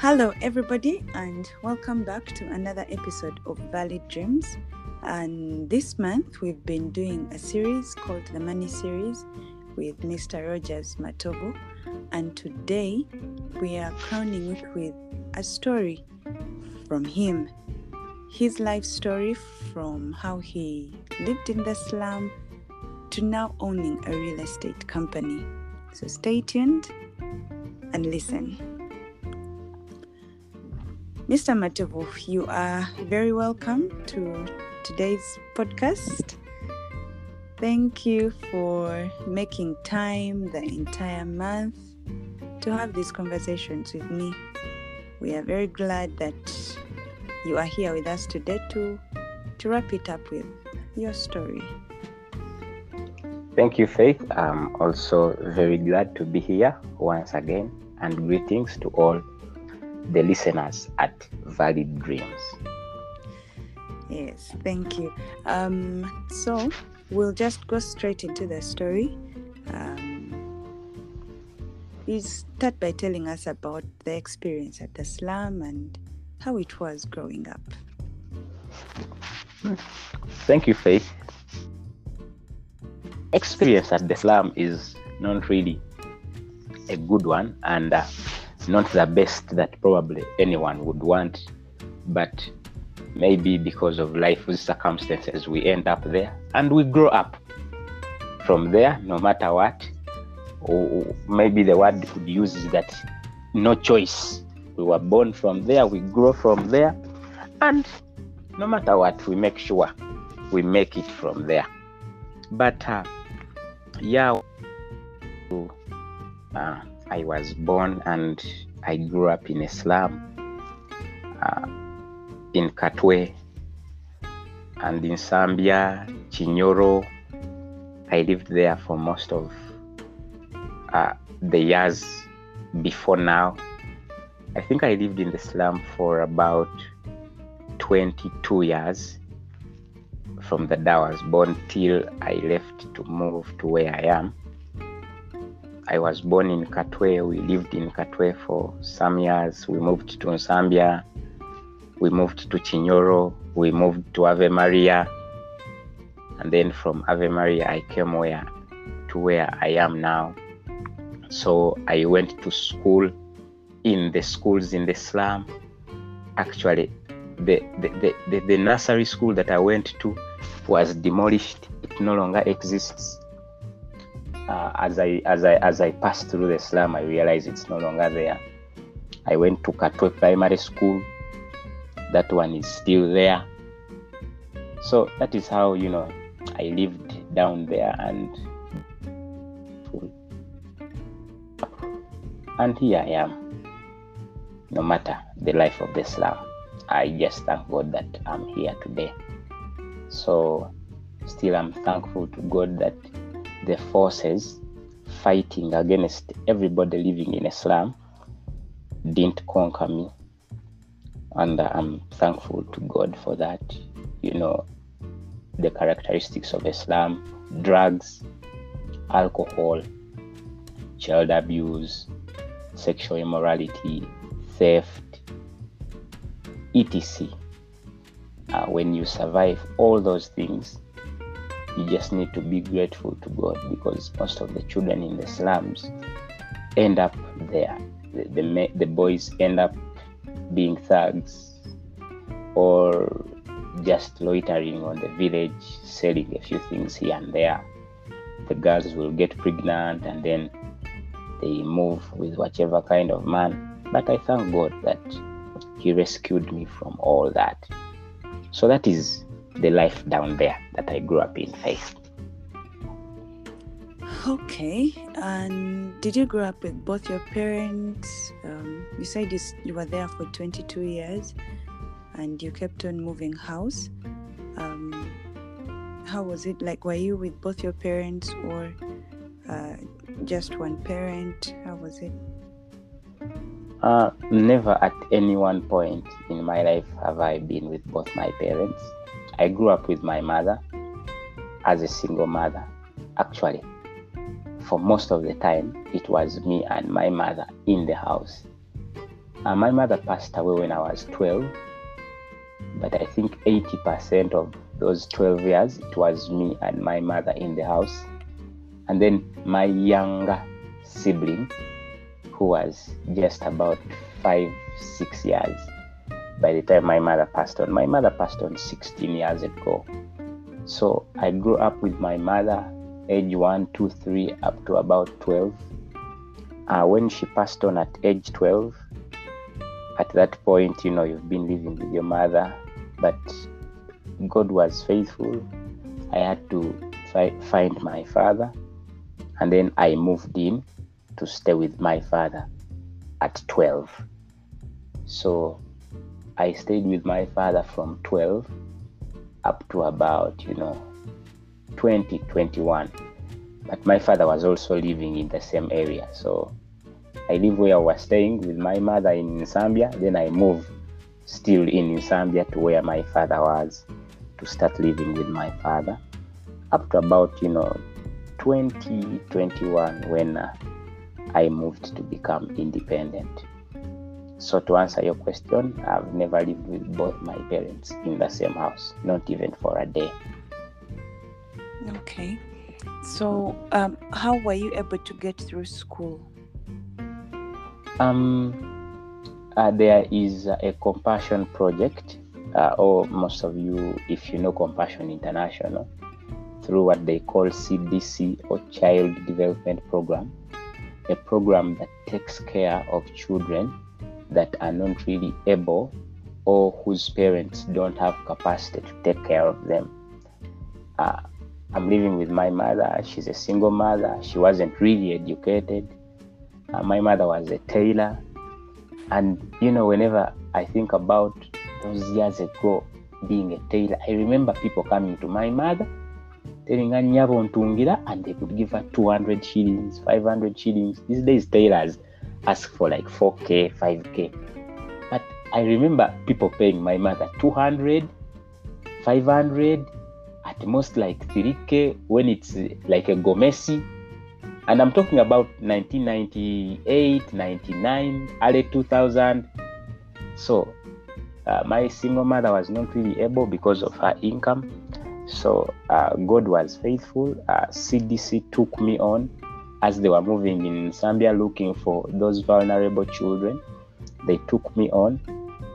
Hello everybody, and welcome back to another episode of Valid Dreams. And this month we've been doing a series called the Money Series with Mr. Rogers Matebu, and today we are crowning it with a story from him, his life story, from how he lived in the slum to now owning a real estate company. So stay tuned and listen. Mr. Matebu, you are very welcome to today's podcast. Thank you for making time the entire month to have these conversations with me. We are very glad that you are here with us today to wrap it up with your story. Thank you, Faith. I'm also very glad to be here once again, and greetings to all the listeners at Valid Dreams. Yes, thank you. So we'll just go straight into the story. You start by telling us about the experience at the slum and how it was growing up. Thank you, Faith. Experience at the slum is not really a good one, and not the best that probably anyone would want, but maybe because of life's circumstances we end up there and we grow up from there. No matter what, or maybe the word we could use is that no choice, we were born from there, we grow from there, and no matter what we make sure we make it from there. But I was born and I grew up in a slum in Katwe and in Nsambya, Chinyoro. I lived there for most of the years before now. I think I lived in the slum for about 22 years from the day I was born till I left to move to where I am. I was born in Katwe, we lived in Katwe for some years, we moved to Nsambya, we moved to Chinyoro, we moved to Ave Maria, and then from Ave Maria I came to where I am now. So I went to school in the schools in the slum. Actually, the nursery school that I went to was demolished, it no longer exists. As I passed through the slum, I realized it's no longer there. I went to Katwe Primary School. That one is still there. So that is how, I lived down there and here I am. No matter the life of the slum, I just thank God that I'm here today. So still I'm thankful to God that the forces fighting against everybody living in a slum didn't conquer me, and I'm thankful to God for that. The characteristics of a slum: drugs, alcohol, child abuse, sexual immorality, theft, etc. When you survive all those things, you just need to be grateful to God, because most of the children in the slums end up there. The boys end up being thugs or just loitering on the village, selling a few things here and there. The girls will get pregnant and then they move with whichever kind of man. But I thank God that He rescued me from all that. So that is the life down there that I grew up in, Faith. Okay, and did you grow up with both your parents? You said you were there for 22 years and you kept on moving house. How was it like? Were you with both your parents or just one parent? How was it? Never at any one point in my life have I been with both my parents. I grew up with my mother as a single mother. Actually, for most of the time, it was me and my mother in the house. My mother passed away when I was 12, but I think 80% of those 12 years, it was me and my mother in the house. And then my younger sibling, who was just about 5-6 years by the time my mother passed on. My mother passed on 16 years ago. So I grew up with my mother, age 1, 2, 3, up to about 12. When she passed on at age 12, at that point, you know, you've been living with your mother, but God was faithful. I had to find my father, and then I moved in to stay with my father at 12. So I stayed with my father from 12 up to about, you know, 20, 21. But my father was also living in the same area. So I live where I was staying with my mother in Nsambya. Then I moved still in Nsambya to where my father was to start living with my father up to about, you know, 20, 21 when I moved to become independent. So to answer your question, I've never lived with both my parents in the same house, not even for a day. Okay. So how were you able to get through school? There is a Compassion project, or most of you, if you know Compassion International, through what they call CDC or Child Development Program, a program that takes care of children that are not really able or whose parents don't have capacity to take care of them. I'm living with my mother. She's a single mother. She wasn't really educated. My mother was a tailor. And, you know, whenever I think about those years ago being a tailor, I remember people coming to my mother, telling her, and they could give her 200 shillings, 500 shillings. These days, tailors ask for like 4K, 5K. But I remember people paying my mother 200, 500, at most like 3K when it's like a Gomesi. And I'm talking about 1998, 99, early 2000. So my single mother was not really able because of her income. So God was faithful. CDC took me on as they were moving in Zambia looking for those vulnerable children. They took me on.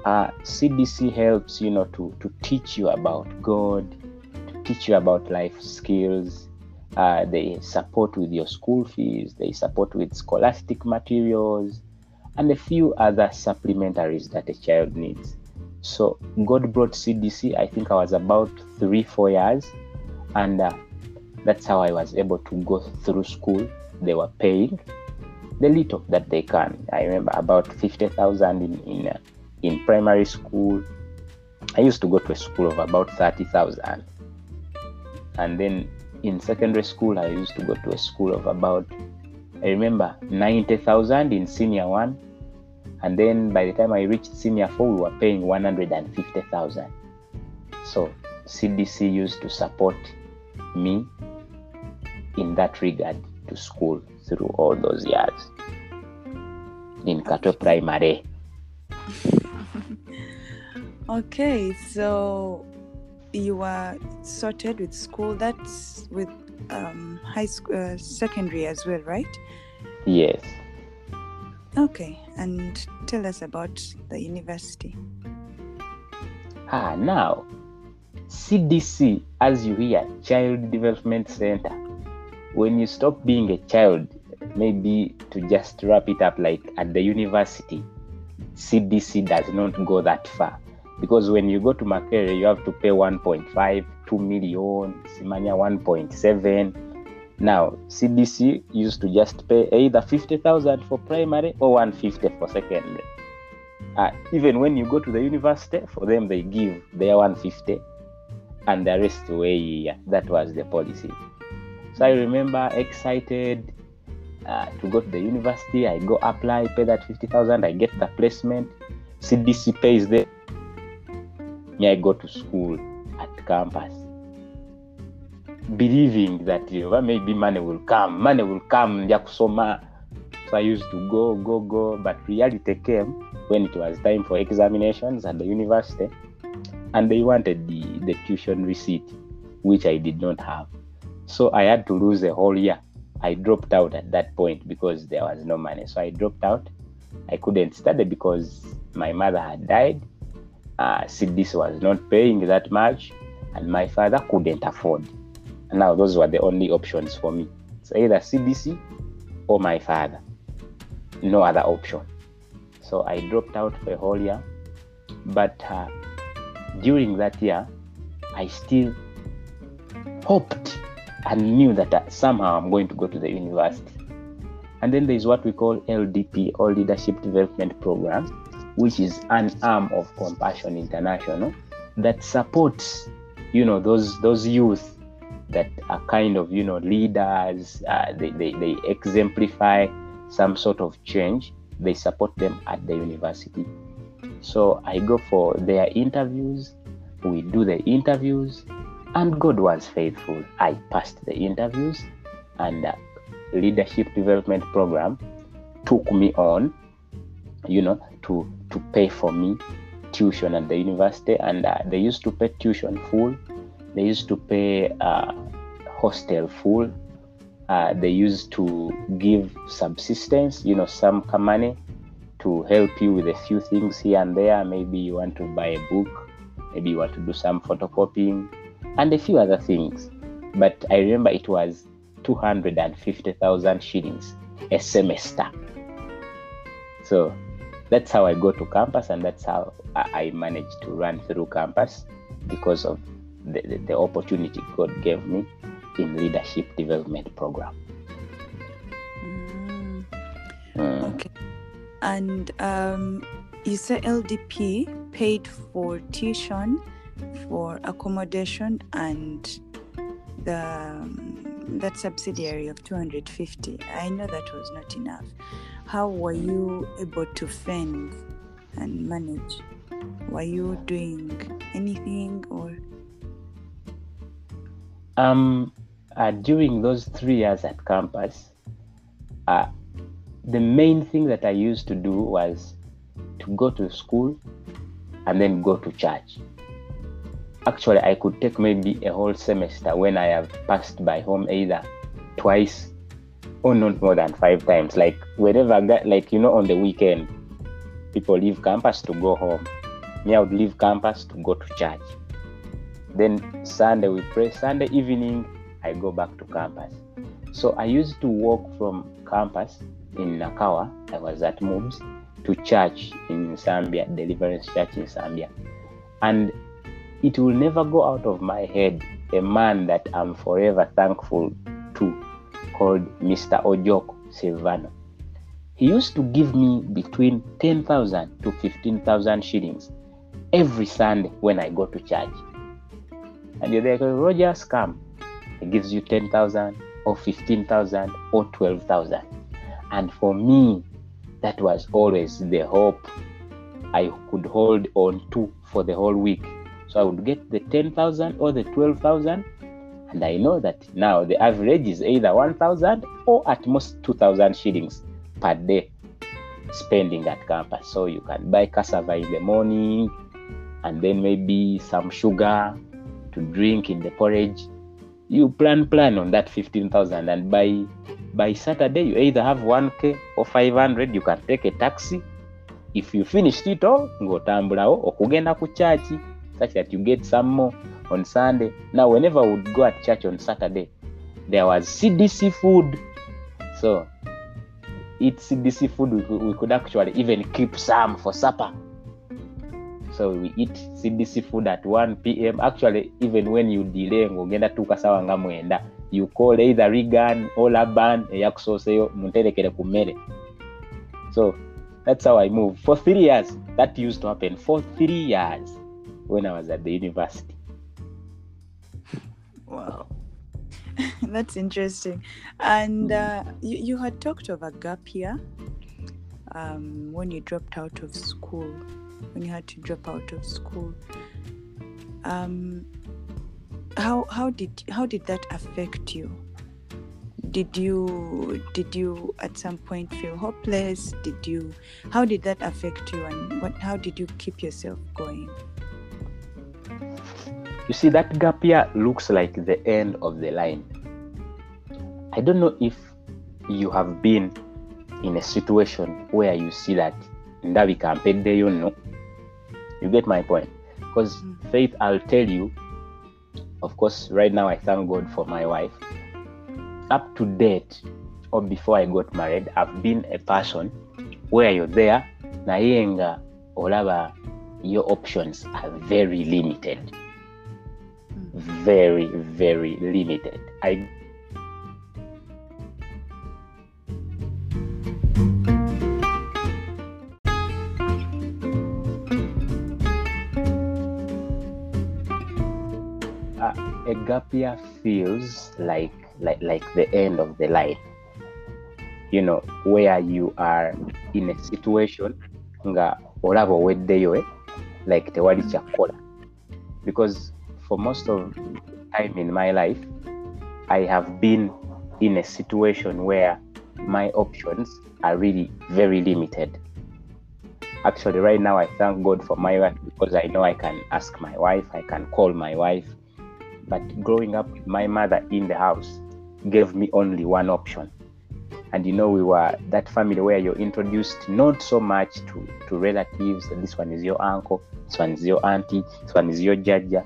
CDC helps, you know, to teach you about God, teach you about life skills. They support with your school fees, they support with scholastic materials, and a few other supplementaries that a child needs. So God brought CDC, I think I was about 3-4 years, and that's how I was able to go through school. They were paying the little that they can. I remember about 50,000 in primary school. I used to go to a school of about 30,000. And then in secondary school, I used to go to a school of about, I remember, 90,000 in senior one. And then by the time I reached senior four, we were paying 150,000. So CDC used to support me in that regard to school through all those years in Katwe Primary. Okay, so you were sorted with school, that's with high school, secondary as well, right? Yes. Okay, and tell us about the university. Now, CDC, as you hear, Child Development Center. When you stop being a child, maybe to just wrap it up, like at the university, CDC does not go that far. Because when you go to Makerere, you have to pay 1.5, 2 million, Simania 1.7. Now, CDC used to just pay either 50,000 for primary or 150 for secondary. Even when you go to the university, for them, they give their 150 and the rest away. That was the policy. So I remember excited to go to the university. I go apply, pay that 50,000. I get the placement. CDC pays the... Me, I go to school at campus, believing that, you know, maybe money will come. Money will come. So I used to go, but reality came when it was time for examinations at the university, and they wanted the tuition receipt, which I did not have. So I had to lose a whole year. I dropped out at that point because there was no money. So I dropped out. I couldn't study because my mother had died. CDC was not paying that much, and my father couldn't afford. And now those were the only options for me. So either CDC or my father. No other option. So I dropped out for a whole year. But during that year, I still hoped and knew that somehow I'm going to go to the university. And then there's what we call LDP, or Leadership Development Program, which is an arm of Compassion International that supports, those youth that are kind of, leaders. They exemplify some sort of change. They support them at the university. So I go for their interviews. We do the interviews. And God was faithful. I passed the interviews, and the Leadership Development Program took me on, to pay for me tuition at the university. And they used to pay tuition full. They used to pay hostel full. They used to give subsistence, some money to help you with a few things here and there. Maybe you want to buy a book. Maybe you want to do some photocopying. And a few other things. But I remember it was 250,000 shillings a semester. So that's how I go to campus, and that's how I managed to run through campus because of the opportunity God gave me in Leadership Development Program. Okay. And you say LDP paid for tuition, for accommodation, and that subsidiary of 250. I know that was not enough. How were you able to fend and manage? Were you doing anything, or? During those 3 years at campus, the main thing that I used to do was to go to school and then go to church. Actually, I could take maybe a whole semester when I have passed by home either twice or not more than 5 times. Like whenever I got, on the weekend, people leave campus to go home. Me, I would leave campus to go to church. Then Sunday we pray. Sunday evening, I go back to campus. So I used to walk from campus in Nakawa, I was at Mooms, to church in Nsambya, Deliverance Church in Nsambya. And it will never go out of my head a man that I'm forever thankful to called Mr. Ojoko Silvano. He used to give me between 10,000 to 15,000 shillings every Sunday when I go to church. And you're there, Rogers, come. He gives you 10,000 or 15,000 or 12,000. And for me, that was always the hope I could hold on to for the whole week. So I would get the 10,000 or the 12,000, and I know that now the average is either 1,000 or at most 2,000 shillings per day spending at campus. So you can buy cassava in the morning, and then maybe some sugar to drink in the porridge. You plan on that 15,000, and by Saturday you either have 1,000 or 500. You can take a taxi. If you finished it all, go tambulao or kugenda ku church, such that you get some more on Sunday. Now, whenever I would go at church on Saturday, there was CDC food. So, eat CDC food, we could actually even keep some for supper. So, we eat CDC food at 1 p.m. Actually, even when you delay, you call either Regan or Laban, so, that's how I moved. For 3 years, that used to happen. For 3 years. When I was at the university. Wow. That's interesting. And you had talked of a gap year when you dropped out of school, when you had to drop out of school. How did that affect you? Did you at some point feel hopeless? How did that affect you, and how did you keep yourself going? You see, that gap year looks like the end of the line. I don't know if you have been in a situation where you see that ndavi kampede, you know. You get my point? Because Faith, I'll tell you, of course, right now I thank God for my wife. Up to date, or before I got married, I've been a person where you're there, na yenga olaba, your options are very limited. Very, very limited. A gap year feels like the end of the line, you know, where you are in a situation like tewali chakola, because for most of time in my life I have been in a situation where my options are really very limited. Actually, right now I thank God for my wife, because I know I can ask my wife, I can call my wife. But growing up with my mother in the house gave me only one option. And you know, we were that family where you're introduced not so much to relatives. This one is your uncle, this one is your auntie, this one is your jaja.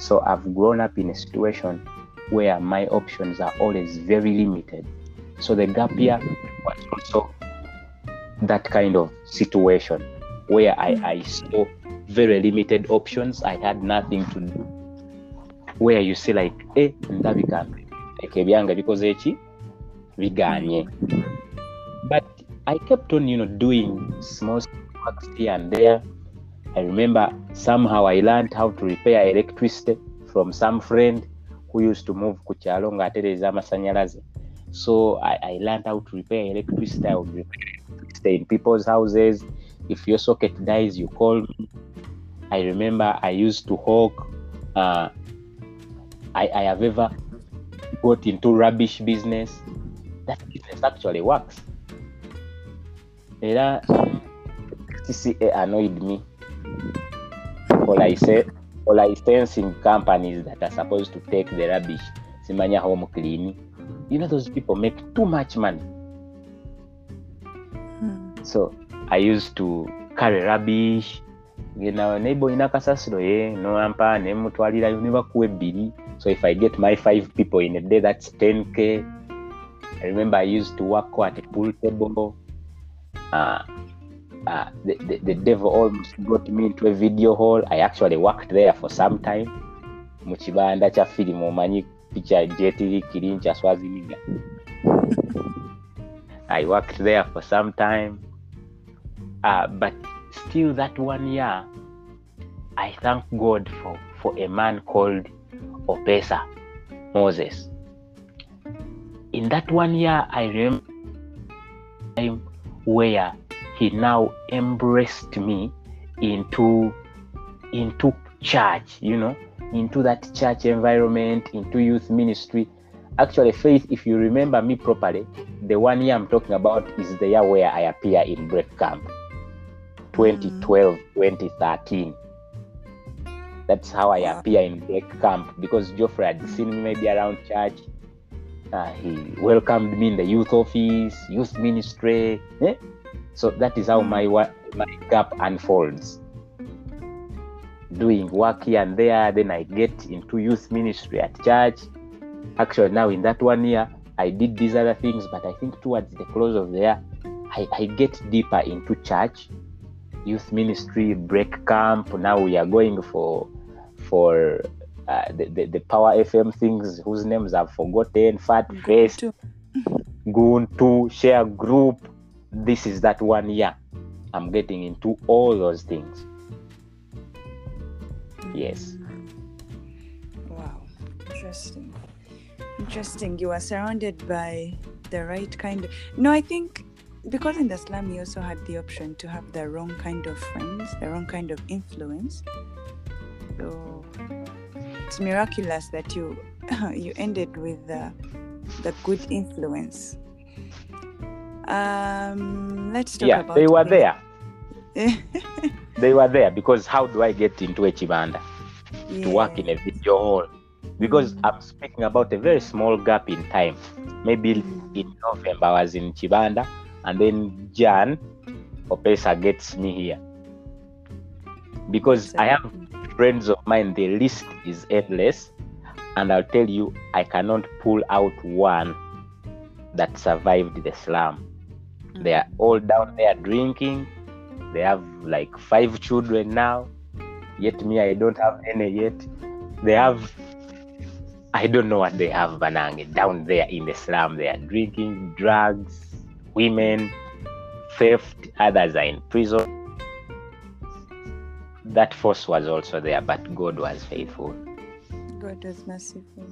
So I've grown up in a situation where my options are always very limited. So the gap year was also that kind of situation where I saw very limited options. I had nothing to do. Where you see like, eh, because but I kept on, you know, doing small works here and there. I remember somehow I learned how to repair electricity from some friend who used to move kuchalonga atereza masanyalaze. So I learned how to repair electricity. I would repair electricity in people's houses. If your socket dies, you call me. I remember I used to hawk. I have ever got into rubbish business. That business actually works. Era TCA annoyed me. All I sense in companies that are supposed to take the rubbish, simanya home cleaning. You know, those people make too much money. So I used to carry rubbish. You know, neighbor in Akasasro, no ampa, nemutwalira, you never could be. So if I get my 5 people in a day, that's 10K. I remember I used to work at a pool table. The devil almost brought me into a video hall. I actually worked there for some time. Muchibanda cha film omani picha jetiri kirincha swazininga. I worked there for some time. But still that one year, I thank God for a man called Opesa Moses. In that one year, I remember time where he now embraced me into church, you know, into that church environment, into youth ministry. Actually, Faith, if you remember me properly, the one year I'm talking about is the year where I appear in Break Camp. 2012, 2013. That's how I appear in Black Camp, because Geoffrey had seen me maybe around church. He welcomed me in the youth office, youth ministry. So that is how my gap unfolds. Doing work here and there, then I get into youth ministry at church. Actually, now in that one year, I did these other things, but I think towards the close of the year, I get deeper into church. Youth ministry, Break Camp. Now we are going for the Power FM things whose names I've forgotten. Fat Fest, Goon 2, Share Group. This is that one year. I'm getting into all those things. Yes. Wow. Interesting. Interesting. You are surrounded by the right kind of... No, I think... Because in the slum, you also had the option to have the wrong kind of friends, the wrong kind of influence. So it's miraculous that you ended with the good influence. Let's talk about they were there. They were there because how do I get into a Chibanda to work in a video hall? Because I'm speaking about a very small gap in time. Maybe in November I was in Chibanda, and then Jan Opesa gets me here. Because I have friends of mine, the list is endless, and I'll tell you, I cannot pull out one that survived the slum. They are all down there drinking. They have like 5 children now. Yet me, I don't have any yet. They have, I don't know what they have, Banange. Down there in the slum, they are drinking, drugs, women, theft. Others are in prison. That force was also there, but God was faithful. God was merciful.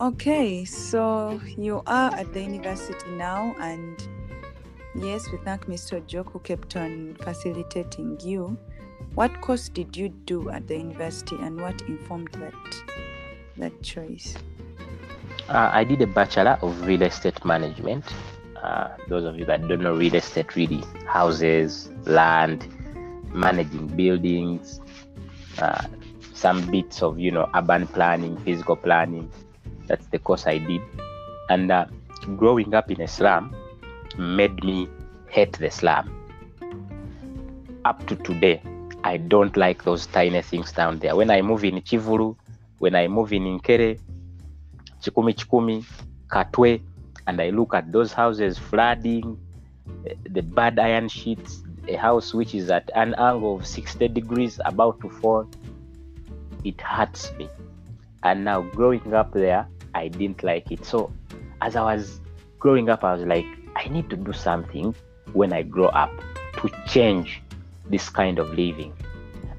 Okay, so you are at the university now, and yes, we thank Mr. Ojoko who kept on facilitating you. What course did you do at the university, and what informed that choice? I did a Bachelor of Real Estate Management. Those of you that don't know real estate, really, houses, land, managing buildings, some bits of, urban planning, physical planning. That's the course I did. And growing up in a slum made me hate the slum. Up to today, I don't like those tiny things down there. When I move in Chivuru, when I move in Nkere, Chikumi, Katwe, and I look at those houses, flooding, the bad iron sheets, a house which is at an angle of 60 degrees about to fall, it hurts me. And now growing up there, I didn't like it. So as I was growing up, I was like, I need to do something when I grow up to change this kind of living.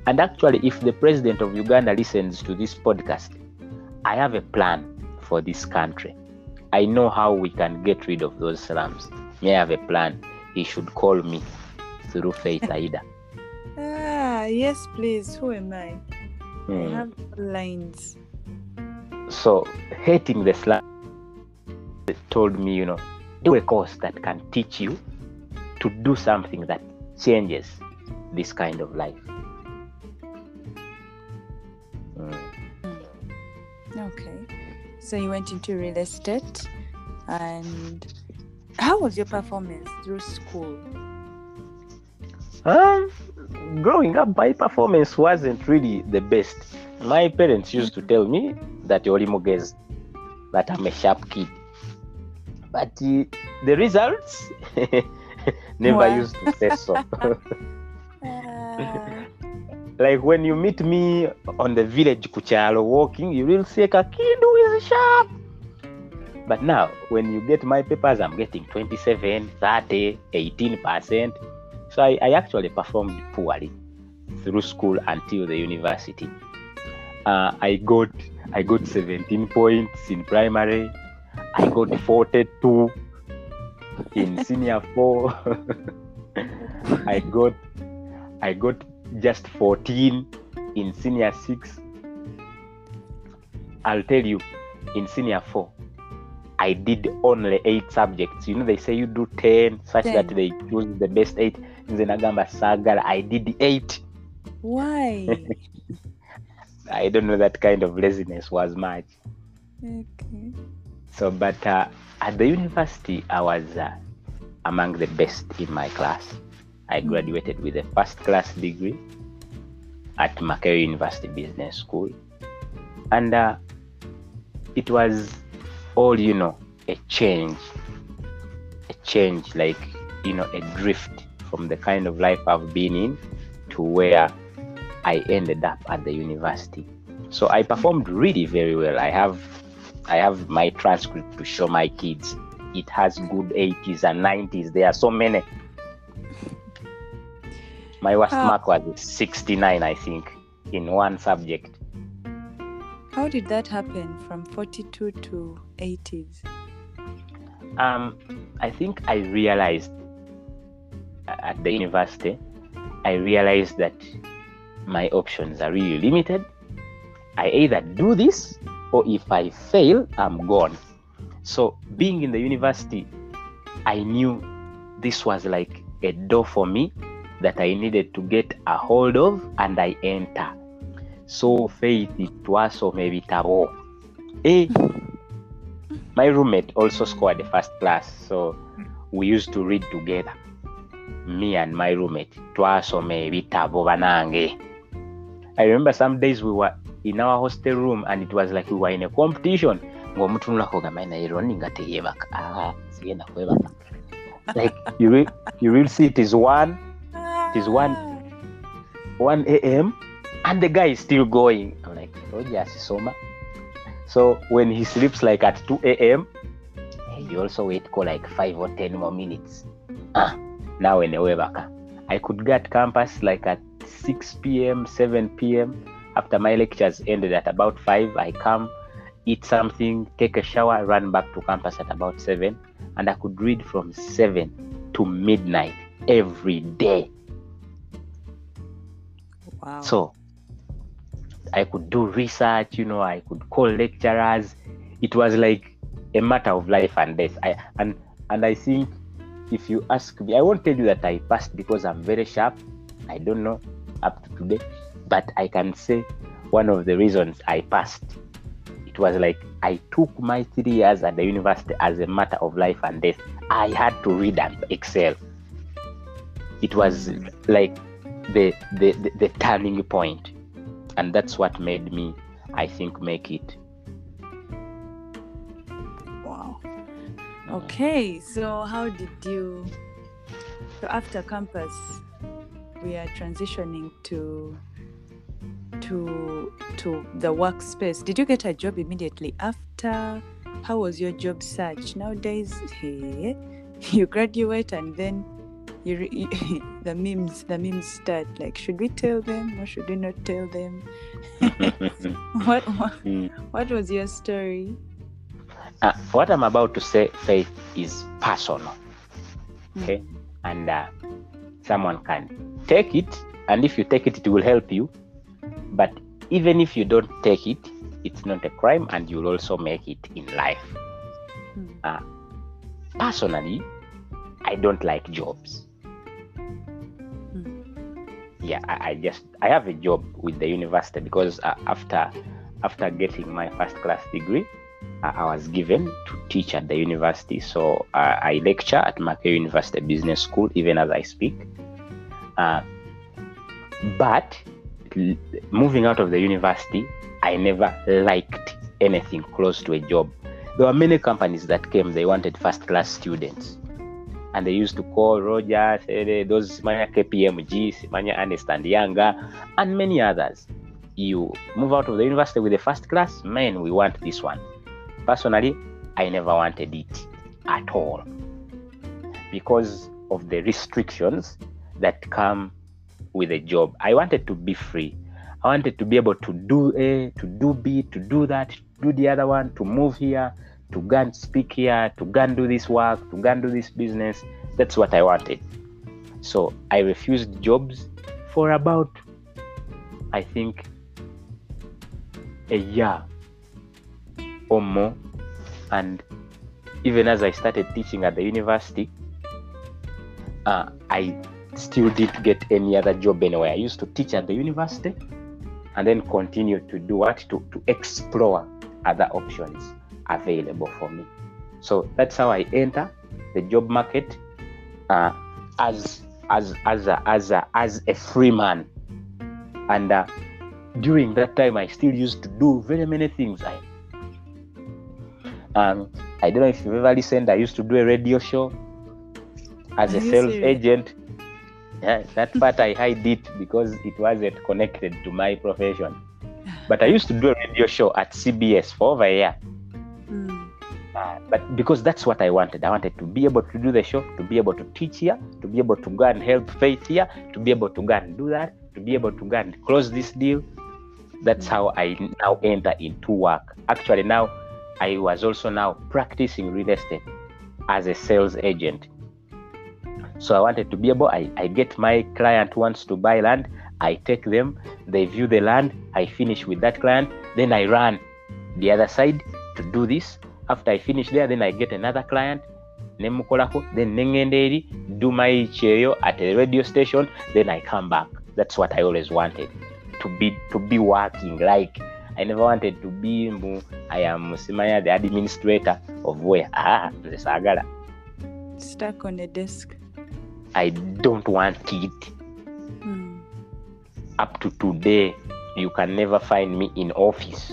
And actually, if the president of Uganda listens to this podcast, I have a plan for this country. I know how we can get rid of those slums. I have a plan. He should call me through Faith Aida. Yes, please. Who am I? I have lines. So hating the slum told me, do a course that can teach you to do something that changes this kind of life. Okay, so you went into real estate, and how was your performance through school? Growing up, my performance wasn't really the best. My parents used to tell me that I'm a sharp kid, but the results never used to say so. Like when you meet me on the village Kuchalo walking, you will say Kakidu is sharp. But now, when you get my papers, I'm getting 27, 30, 18%. So I actually performed poorly through school until the university. I got 17 points in primary. I got 42 in senior 4. I got just 14 in senior 6. I'll tell you, in senior 4, I did only 8 subjects. They say you do 10 such that they choose the best 8. I did 8. Why? I don't know, that kind of laziness was much. Okay. So, but at the university, I was among the best in my class. I graduated with a first-class degree at Makerere University Business School. And it was all, a change, like, a drift from the kind of life I've been in to where I ended up at the university. So I performed really very well. I have my transcript to show my kids. It has good 80s and 90s. There are so many. My worst mark was 69, I think, in one subject. How did that happen from 42 to 80s? I think I realized at the university, that my options are really limited. I either do this, or if I fail, I'm gone. So being in the university, I knew this was like a door for me that I needed to get a hold of, and I enter. So faith it was so maybe tabo. My roommate also scored the first class, so we used to read together. Me and my roommate, twasome bitabo banange. I remember some days we were in our hostel room and it was like we were in a competition. Like you will see it is 1 a.m. and the guy is still going. I'm like, Roger Sisoma. So when he sleeps like at 2 a.m., he also wait for like 5 or 10 more minutes. Now in the way back, I could get campus like at 6 p.m., 7 p.m. After my lectures ended at about 5, I come, eat something, take a shower, run back to campus at about 7. And I could read from 7 to midnight every day. Wow. So I could do research, you know, I could call lecturers. It was like a matter of life and death. I think if you ask me, I won't tell you that I passed because I'm very sharp. I don't know up to today, but I can say one of the reasons I passed, it was like I took my 3 years at the university as a matter of life and death. I had to read and excel. It was like the turning point. And that's what made me, I think, make it. Wow. Okay, so how did you... So after campus, we are transitioning to the workspace. Did you get a job immediately after? How was your job search? Nowadays, you graduate and then the memes start. Like, should we tell them or should we not tell them? What was your story? What I'm about to say, Faith, is personal. Okay? And someone can take it, and if you take it, it will help you. But even if you don't take it, it's not a crime, and you'll also make it in life. Personally, I don't like jobs. I have a job with the university because after getting my first class degree, I was given to teach at the university. So I lecture at Makerere University Business School even as I speak. But moving out of the university, I never liked anything close to a job. There were many companies that came, they wanted first class students. And they used to call Roger, those KPMG, Ernst and Young, and many others. You move out of the university with a first class, man, we want this one. Personally, I never wanted it at all because of the restrictions that come with a job. I wanted to be free. I wanted to be able to do A, to do B, to do that, to do the other one, to move here, to go and speak here, to go and do this work, to go and do this business. That's what I wanted. So I refused jobs for about, I think, a year or more. And even as I started teaching at the university, I still didn't get any other job anywhere. I used to teach at the university and then continue to do what? To explore other options available for me. So that's how I enter the job market as a free man. And during that time, I still used to do very many things. I don't know if you've ever listened. I used to do a radio show as a sales agent. Yeah, that part I hide it because it wasn't connected to my profession. But I used to do a radio show at CBS for over a year. But because that's what I wanted. I wanted to be able to do the show, to be able to teach here, to be able to go and help Faith here, to be able to go and do that, to be able to go and close this deal. That's how I now enter into work. Actually, now I was also now practicing real estate as a sales agent. So I wanted to be able, I get my client wants to buy land, I take them, they view the land, I finish with that client, then I run the other side to do this. After I finish there, then I get another client, then Nengenderi, do my cheyo at a radio station, then I come back. That's what I always wanted, to be working. Like, I never wanted to be, I am Simaya, the administrator of where? The Sagara. Stuck on a desk. I don't want it. Up to today, you can never find me in office.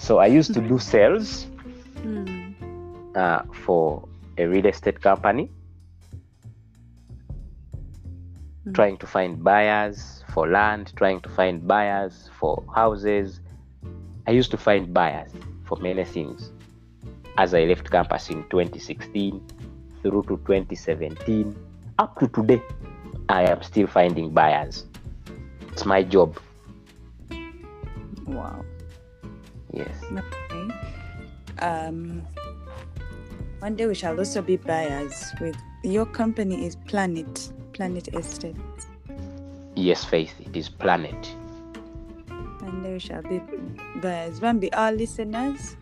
So I used to do sales for a real estate company, trying to find buyers for land, trying to find buyers for houses. I used to find buyers for many things. As I left campus in 2016 through to 2017, up to today, I am still finding buyers. It's my job. Wow. Yes. Okay. One day we shall also be buyers. With your company is Planet Estates. Yes, Faith, it is Planet. One day we shall be buyers. Vambi, our listeners,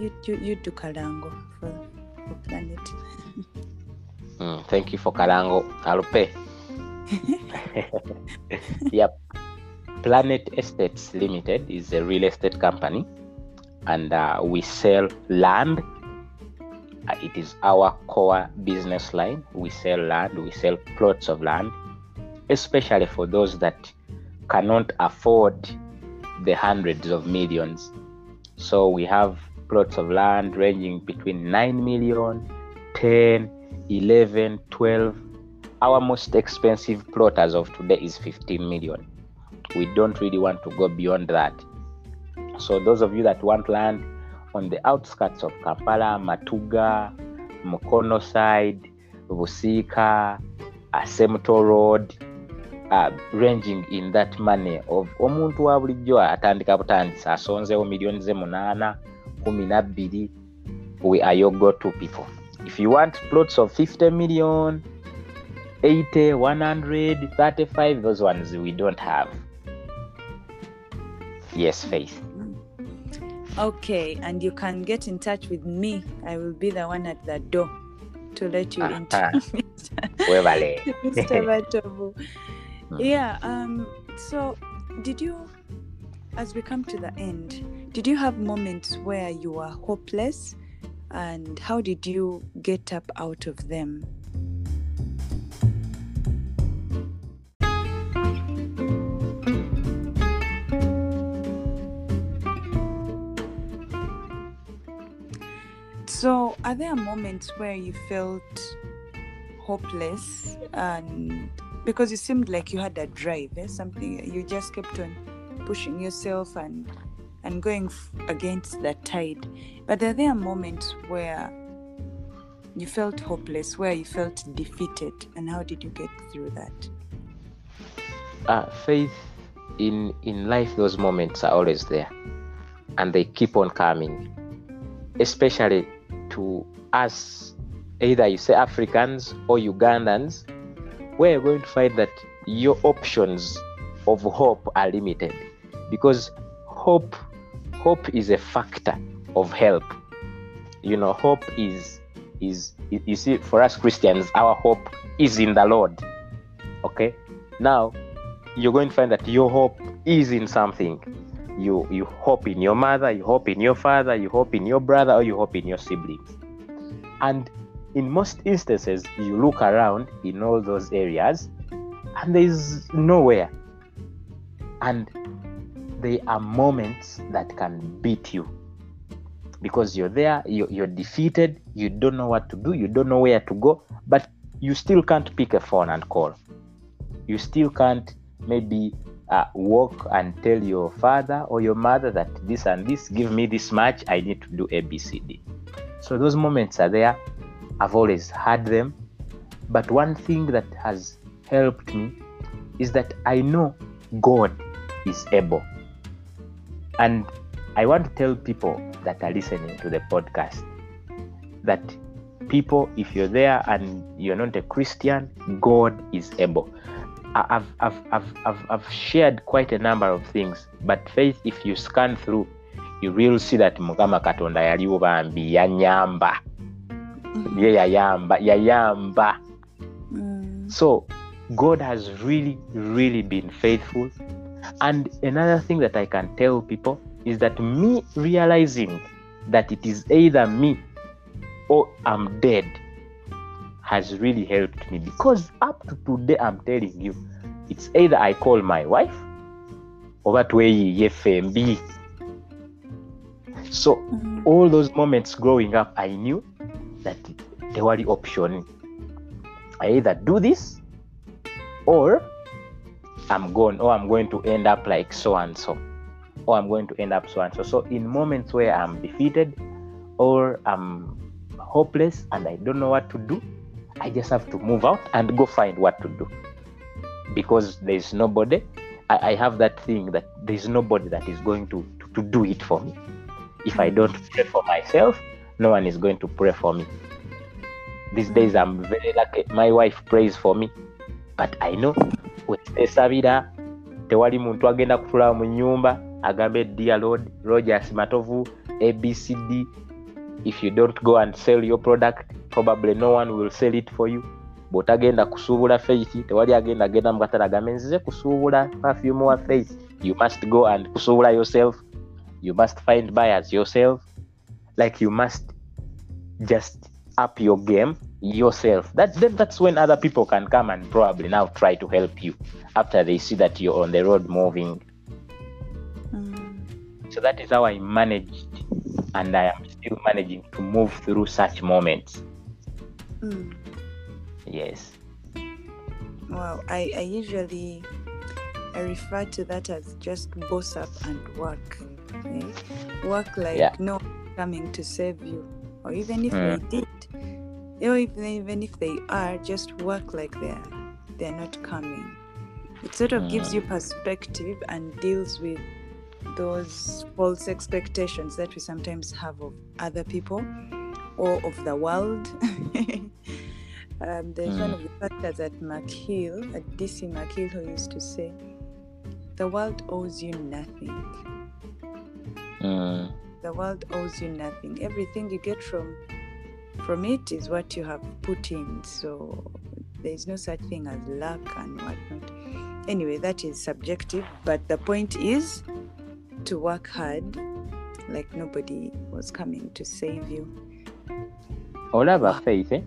you do karango for Planet. Thank you for karango. I'll pay. Yep. Planet Estates Limited is a real estate company, and we sell land. It is our core business line. We sell land, we sell plots of land, especially for those that cannot afford the hundreds of millions. So we have plots of land ranging between 9 million, 10, 11, 12. Our most expensive plot as of today is 15 million. We don't really want to go beyond that. So those of you that want land on the outskirts of Kampala, Matuga, Mkono side, Vusika, Asemto Road, ranging in that money of omuntu wa bulijjo atandika butandisa asonzewo milioni ze 8 12, we are your go-to people. If you want plots of 50 million, 80, 100, 35, those ones we don't have. Yes, Faith. Okay, and you can get in touch with me. I will be the one at the door to let you into Mr. Matebu. Yeah, so did you, as we come to the end, did you have moments where you were hopeless, and how did you get up out of them? So, are there moments where you felt hopeless, and because it seemed like you had a drive, something you just kept on pushing yourself and going against the tide? But are there moments where you felt hopeless, where you felt defeated, and how did you get through that? Faith, in life, those moments are always there, and they keep on coming, especially to us, either you say Africans or Ugandans, we're going to find that your options of hope are limited, because hope is a factor of help. You know, hope is you see, for us Christians, our hope is in the Lord. Okay, now you're going to find that your hope is in something. You hope in your mother, you hope in your father, you hope in your brother, or you hope in your siblings. And in most instances, you look around in all those areas and there is nowhere. And there are moments that can beat you, because you're there, you're defeated, you don't know what to do, you don't know where to go, but you still can't pick a phone and call. You still can't maybe walk and tell your father or your mother that this and this, give me this much, I need to do ABCD. So those moments are there. I've always had them. But one thing that has helped me is that I know God is able. And I want to tell people that are listening to the podcast that, people, if you're there and you're not a Christian, God is able. I've shared quite a number of things, but Faith, if you scan through, you will see that Mukama Katonda yali bambi yanyamba. Yayamba. So God has really been faithful. And another thing that I can tell people is that me realizing that it is either me or I'm dead has really helped me, because up to today I'm telling you, it's either I call my wife or that way FMB. So all those moments growing up, I knew that there were the option. I either do this or I'm gone, or I'm going to end up like so-and-so, or I'm going to end up so-and-so. So in moments where I'm defeated or I'm hopeless and I don't know what to do, I just have to move out and go find what to do, because there's nobody. I have that thing that there's nobody that is going to do it for me. If I don't pray for myself, no one is going to pray for me. These days I'm very lucky. My wife prays for me, but I know Sabida, tewali muntu agenda kufula mu nyumba agambe dear Lord Rogers Matebu ABCD, if you don't go and sell your product, probably no one will sell it for you. But agenda kusubula faith, tewali agenda mukatala gamenzize kusubula perfume wa faith. You must go and kusubula yourself. You must find buyers yourself. Like you must just up your game yourself. That's when other people can come and probably now try to help you after they see that you're on the road moving. So that is how I managed, and I am still managing to move through such moments. Yes. Wow. I usually refer to that as just boss up and work. Okay? Work like no one coming to save you, or even if they did, or even if they are, just work like they're not coming. It sort of gives you perspective and deals with those false expectations that we sometimes have of other people or of the world. There's one of the pastors at DC McHill, who used to say, "The world owes you nothing." The world owes you nothing. Everything you get from it is what you have put in. So there is no such thing as luck and whatnot. Anyway, that is subjective, but the point is to work hard like nobody was coming to save you. All about faith, eh?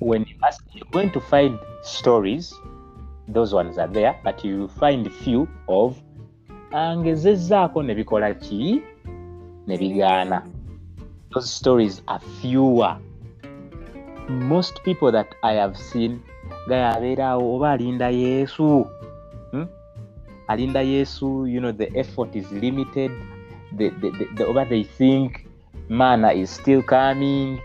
When you ask, you're going to find stories, those ones are there, but you find few of angezezaako nebikola ki nebigana. Those stories are fewer. Most people that I have seen, you know, the effort is limited. They think manna is still coming,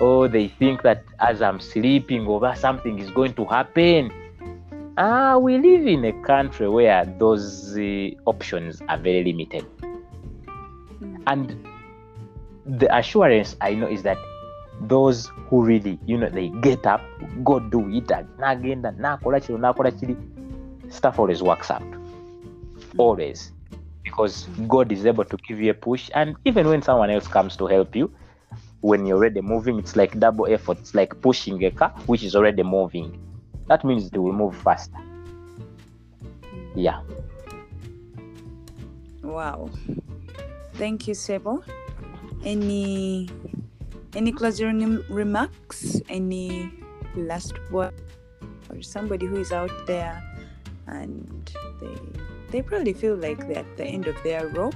or they think that as I'm sleeping over, something is going to happen. We live in a country where those options are very limited. And the assurance I know is that those who really, you know, they get up, go do it, and stuff always works out. Always. Because God is able to give you a push, and even when someone else comes to help you, when you're already moving, it's like double effort. It's like pushing a car which is already moving. That means they will move faster. Yeah. Wow. Thank you, Sebo. Any closing remarks? Any last word? Or somebody who is out there and they probably feel like they're at the end of their rope.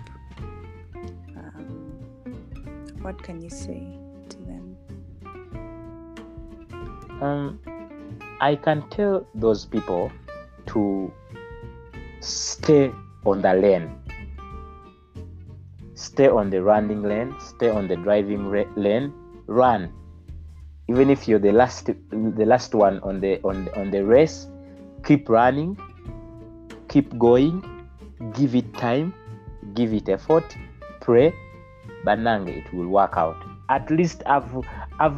What can you say to them? I can tell those people to stay on the lane. Stay on the running lane, stay on the driving lane, run. Even if you're the last one on the race, keep running, keep going, give it time, give it effort, pray, banange, it will work out. At least I've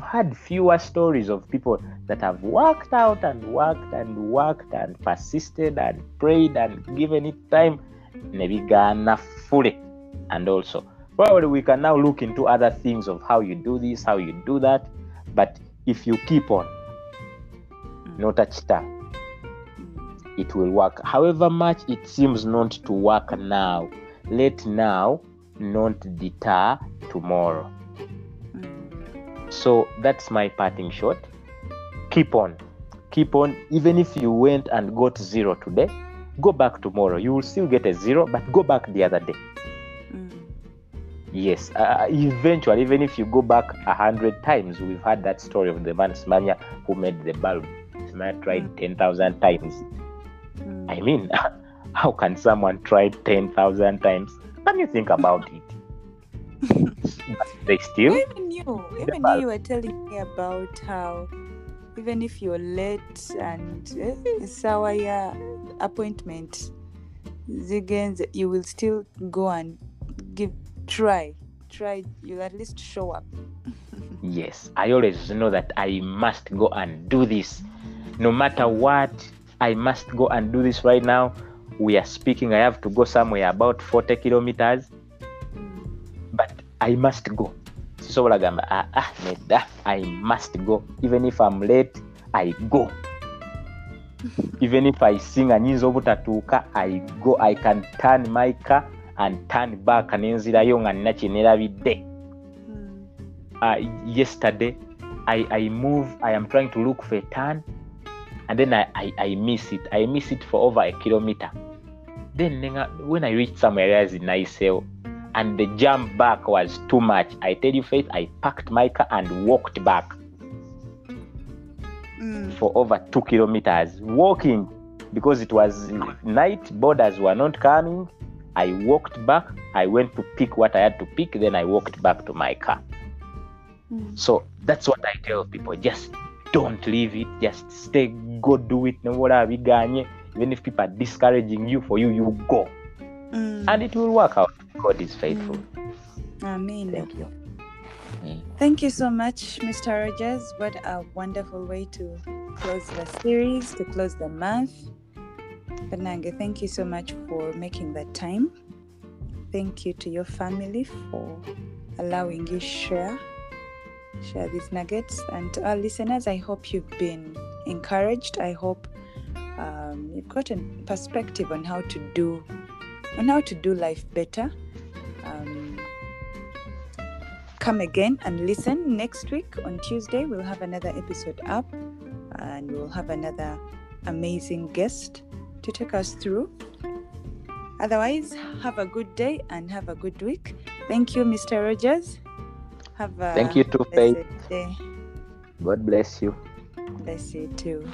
had fewer stories of people that have worked out and worked and persisted and prayed and given it time, nebigana fully. And also, probably we can now look into other things of how you do this, how you do that. But if you keep on, no touch tongue, it will work. However much it seems not to work now, let now not deter tomorrow. So that's my parting shot. Keep on. Keep on. Even if you went and got 0 today, go back tomorrow. You will still get a 0, but go back the other day. Yes. Eventually, even if you go back 100 times, we've had that story of the man Nsambya who made the bulb. Nsambya tried 10,000 times. I mean, how can someone try 10,000 times? Can you think about it? They still. Even you, you were telling me about how, even if you're late and sawaya appointment, you will still go and try. You'll at least show up. Yes, I always know that I must go and do this, no matter what. I must go and do this right now. We are speaking. I have to go somewhere about 40 kilometers. But I must go. So I must go. Even if I'm late, I go. Even if I sing I go. I can turn my car and turn back. Yesterday, I move. I am trying to look for a turn. And then I miss it. I miss it for over a kilometer. Then when I reach somewhere else in Iseo, and the jump back was too much. I tell you, Faith, I packed my car and walked back for over 2 kilometers. Walking, because it was night, borders were not coming. I walked back. I went to pick what I had to pick. Then I walked back to my car. So that's what I tell people. Just don't leave it. Just stay. Go do it. No matter what you, even if people are discouraging you, for you, you go. And it will work out. God is faithful. Amen. Thank you. Thank you so much, Mr. Rogers. What a wonderful way to close the series, to close the month. Banange, thank you so much for making that time. Thank you to your family for allowing you share these nuggets. And to our listeners, I hope you've been encouraged. I hope you've gotten perspective on how to do life better. Come again and listen next week on Tuesday. We'll have another episode up, and we'll have another amazing guest to take us through. Otherwise, have a good day and have a good week. Thank you, Mr. Rogers. Thank you too, Faith. God bless you. Bless you too.